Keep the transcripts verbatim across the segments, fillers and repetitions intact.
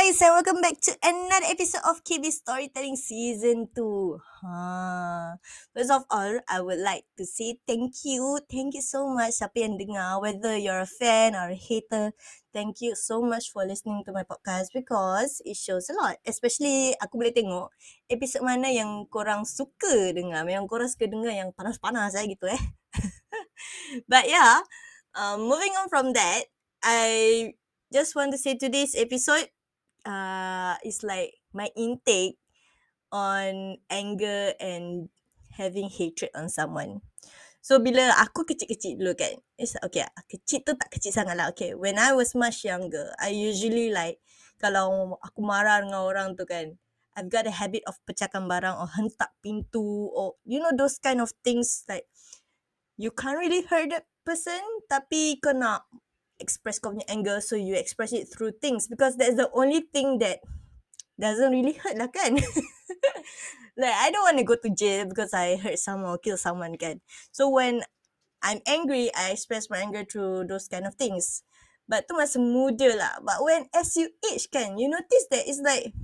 guys, and welcome back to another episode of K B Storytelling Season two. Ha. First of all, I would like to say thank you. Thank you so much siapa yang dengar, whether you're a fan or a hater. Thank you so much for listening to my podcast because it shows a lot. Especially aku boleh tengok episod mana yang korang suka dengar, yang korang suka dengar yang panas-panas eh, gitu eh. But yeah, um, moving on from that, I just want to say today's episode uh, is like my intake on anger and having hatred on someone. So, bila aku kecil-kecil dulu kan, it's okay, kecil tu tak kecil sangat lah. Okay, when I was much younger, I usually like, kalau aku marah dengan orang tu kan, I've got a habit of pecahkan barang or hentak pintu or you know those kind of things like, you can't really hurt that person tapi kau nak express kau punya anger, so you express it through things because that's the only thing that doesn't really hurt lah kan. Like I don't want to go to jail because I hurt someone or kill someone kan. So when I'm angry, I express my anger through those kind of things. But tu masa muda lah. But when as you age kan, you notice that it's like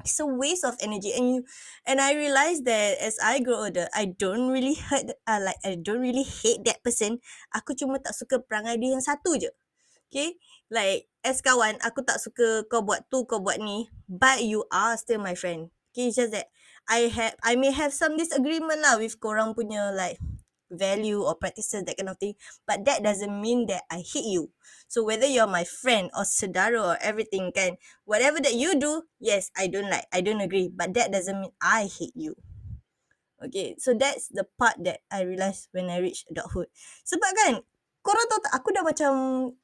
it's a waste of energy, and you and I realised that as I grow older, I don't really hurt, uh, like I don't really hate that person. Aku cuma tak suka perangai dia yang satu je. Okay, like as kawan, aku tak suka kau buat tu, kau buat ni. But you are still my friend. Okay, it's just that I have, I may have some disagreement lah with korang punya like value or practices, that kind of thing. But that doesn't mean that I hate you. So whether you're my friend or saudara or everything kan, whatever that you do, yes, I don't like, I don't agree. But that doesn't mean I hate you. Okay, so that's the part that I realised when I reached adulthood. Sebab kan, korang tahu tak, aku dah macam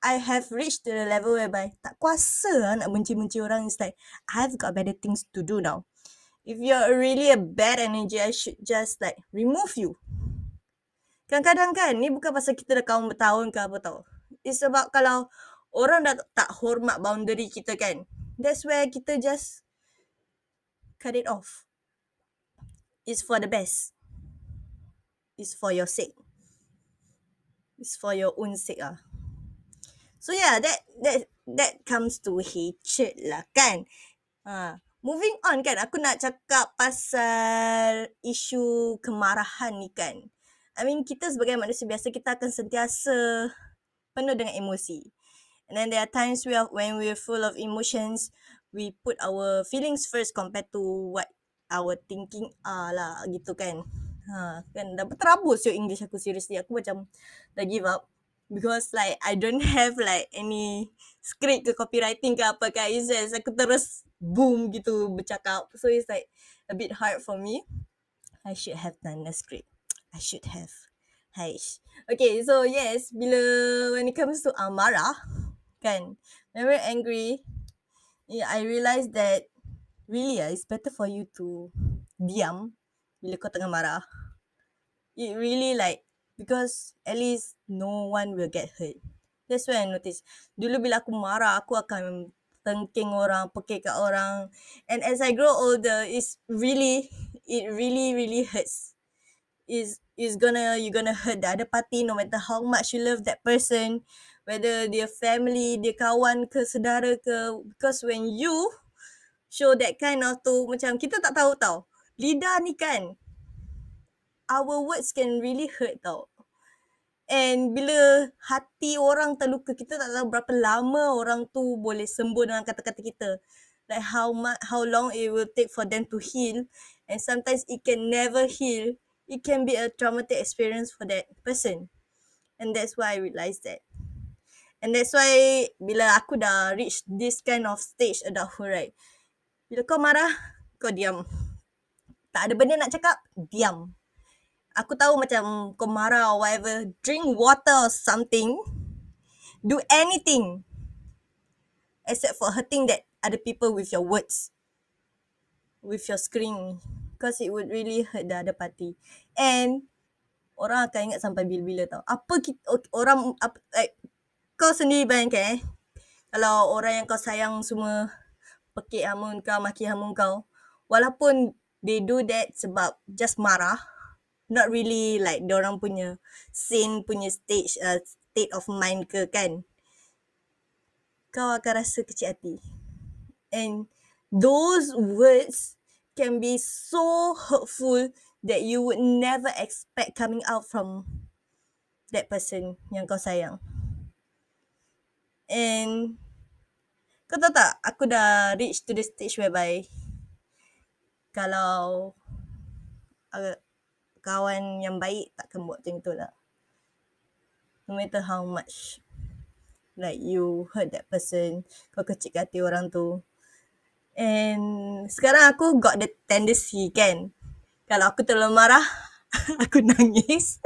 I have reached the level whereby tak kuasa lah nak benci-benci orang. It's like I've got better things to do now. If you're really a bad energy, I should just like remove you. Kadang-kadang kan, ni bukan pasal kita dah kawan bertahun ke apa tau. It's about kalau orang dah tak hormat boundary kita kan, that's where kita just cut it off. It's for the best. It's for your sake. It's for your own sake ah. So yeah, that that that comes to hatred lah kan. Ha. Moving on kan, aku nak cakap pasal isu kemarahan ni kan. I mean, kita sebagai manusia biasa, kita akan sentiasa penuh dengan emosi. And then there are times we are, when we are full of emotions, we put our feelings first compared to what our thinking are lah gitu kan. Ha, kan dah terabus yo English aku, seriously aku macam dah give up because like I don't have like any script ke copywriting ke apa ke, it's just aku terus boom gitu bercakap, so it's like a bit hard for me. I should have done a script. I should have. Haish. Okay, so yes, bila when it comes to amarah kan, when we're angry, yeah, I realised that really uh, it's better for you to diam bila kau tengah marah. It really like, because at least no one will get hurt. That's why I notice. Dulu bila aku marah, aku akan tengking orang, pekik kat orang. And as I grow older, it's really, it really, really hurts. It's, it's gonna, you're gonna hurt the other party no matter how much you love that person. Whether their family, their kawan ke, saudara ke. Because when you show that kind of tu, macam kita tak tahu tau. Lidah ni kan, our words can really hurt tau. And bila hati orang terluka, kita tak tahu berapa lama orang tu boleh sembuh dengan kata-kata kita. Like how much, how long it will take for them to heal. And sometimes it can never heal. It can be a traumatic experience for that person. And that's why I realised that. And that's why bila aku dah reach this kind of stage adulthood right, bila kau marah, kau diam. Tak ada benda nak cakap, diam. Aku tahu macam kau marah or whatever, drink water or something. Do anything except for hurting that other people with your words, with your scream, because it would really hurt the other party. And orang akan ingat sampai bila-bila tau. Apa kita, orang apa, like, kau sendiri bayangkan eh, kalau orang yang kau sayang semua pekik hamun kau, maki hamun kau, walaupun they do that sebab just marah, not really like diorang punya sane punya stage, uh, state of mind ke kan, kau akan rasa kecil hati. And those words can be so hurtful that you would never expect coming out from that person yang kau sayang. And kau tahu tak, aku dah reach to the stage whereby kalau uh, kawan yang baik takkan buat macam tu lah. No matter how much like you hurt that person, kau kecil hati orang tu. And sekarang aku got the tendency kan, kalau aku terlalu marah, aku nangis.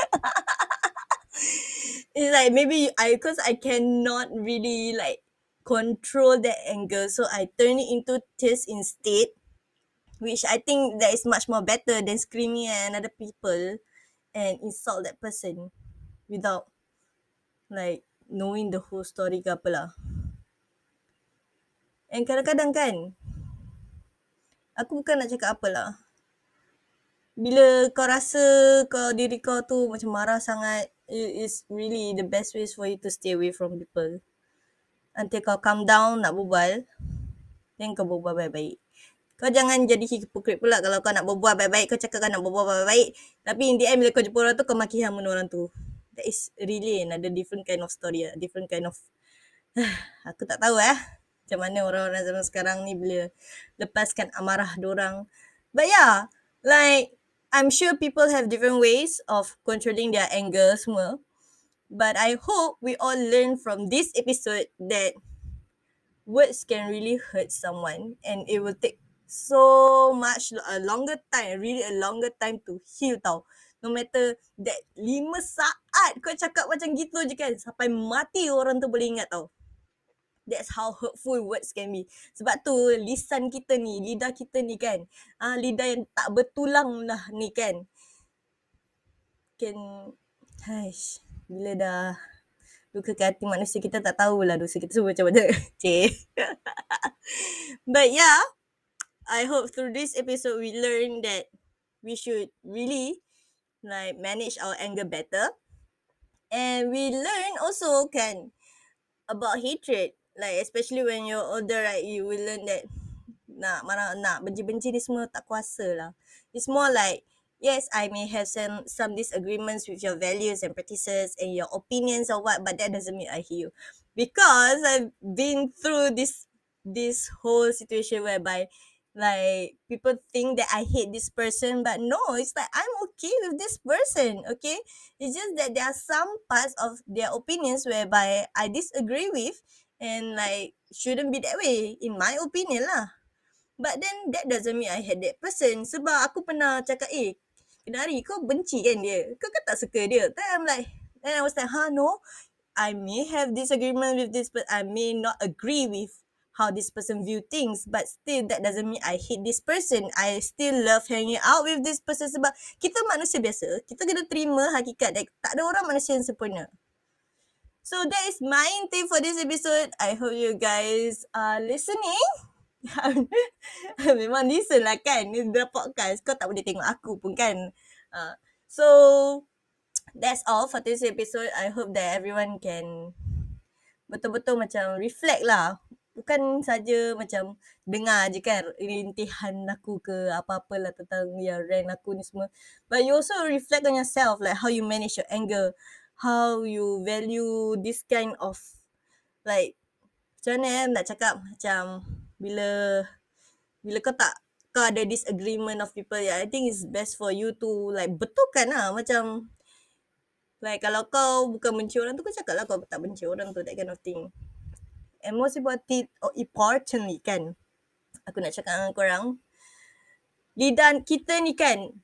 It's like maybe I, because I cannot really like control that anger, so I turn it into tears instead, which I think that is much more better than screaming at another people and insult that person without like knowing the whole story ke apa lah. And kadang-kadang kan, aku bukan nak cakap apa lah, bila kau rasa kau diri kau tu macam marah sangat, it is really the best ways for you to stay away from people. Nanti kau calm down nak berbual, then kau berbual baik-baik. Kau jangan jadi hypocrite pula. Kalau kau nak berbual baik-baik, kau cakap kau nak berbual baik-baik, tapi in the end bila kau jumpa orang tu, kau maki hamun orang tu. That is really another different kind of story, different kind of aku tak tahu eh macam mana orang-orang zaman sekarang ni bila lepaskan amarah diorang. But yeah, like I'm sure people have different ways of controlling their anger semua. But I hope we all learn from this episode that words can really hurt someone, and it will take so much a longer time, really a longer time to heal tau. No matter that lima saat kau cakap macam gitu je kan, sampai mati orang tu boleh ingat tau. That's how hurtful words can be. Sebab tu lisan kita ni, lidah kita ni kan, ah, lidah yang tak bertulang lah ni kan, Can haish, bila dah luka ke hati manusia, kita tak tahulah dosa kita semua macam mana. Cik. But yeah, I hope through this episode we learn that we should really like manage our anger better, and we learn also kan about hatred, like especially when you're older, right? You will learn that nak marah, nak benci-benci ni semua tak kuasa lah. It's more like, yes, I may have some some disagreements with your values and practices and your opinions or what, but that doesn't mean I hate you, because I've been through this this whole situation whereby like people think that I hate this person, but no, it's like I'm okay with this person, okay? It's just that there are some parts of their opinions whereby I disagree with, and like shouldn't be that way in my opinion lah. But then that doesn't mean I hate that person. Sebab aku pernah cakap, eh Kenari, kau benci kan dia, kau kan tak suka dia. Then I'm like, then I was like, huh, no, I may have disagreement with this, but I may not agree with how this person view things, but still that doesn't mean I hate this person. I still love hanging out with this person. Sebab kita manusia biasa, kita kena terima hakikat that tak ada orang manusia yang sempurna. So that is my intake for this episode. I hope you guys are listening. Memang listen lah kan, ni dah podcast, kau tak boleh tengok aku pun kan. uh, So that's all for this episode. I hope that everyone can betul-betul macam reflect lah, bukan saja macam dengar je kan rintihan aku ke apa-apalah tentang yang rant aku ni semua. But you also reflect on yourself, like how you manage your anger, how you value this kind of like, macam mana eh, nak cakap macam bila bila kau tak, kau ada disagreement of people, yeah, I think it's best for you to like betulkan lah. Macam like kalau kau bukan benci orang tu, kau cakap lah kau tak benci orang tu, that kind of thing. And most importantly, or importantly kan, aku nak cakap dengan korang, lidah kita ni kan,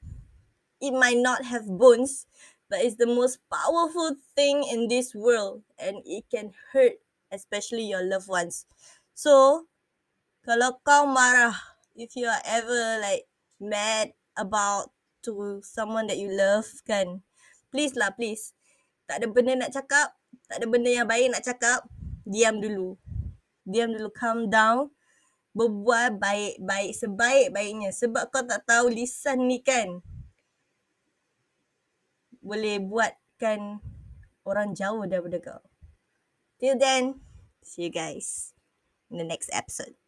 it might not have bones, but it's the most powerful thing in this world, and it can hurt, especially your loved ones. So kalau kau marah, if you are ever like mad about to someone that you love kan, please lah, please, tak ada benda nak cakap, tak ada benda yang baik nak cakap, diam dulu. Diam dulu, calm down, berbual baik-baik, sebaik-baiknya. Sebab kau tak tahu lisan ni kan boleh buatkan orang jauh daripada kau. Till then, see you guys in the next episode.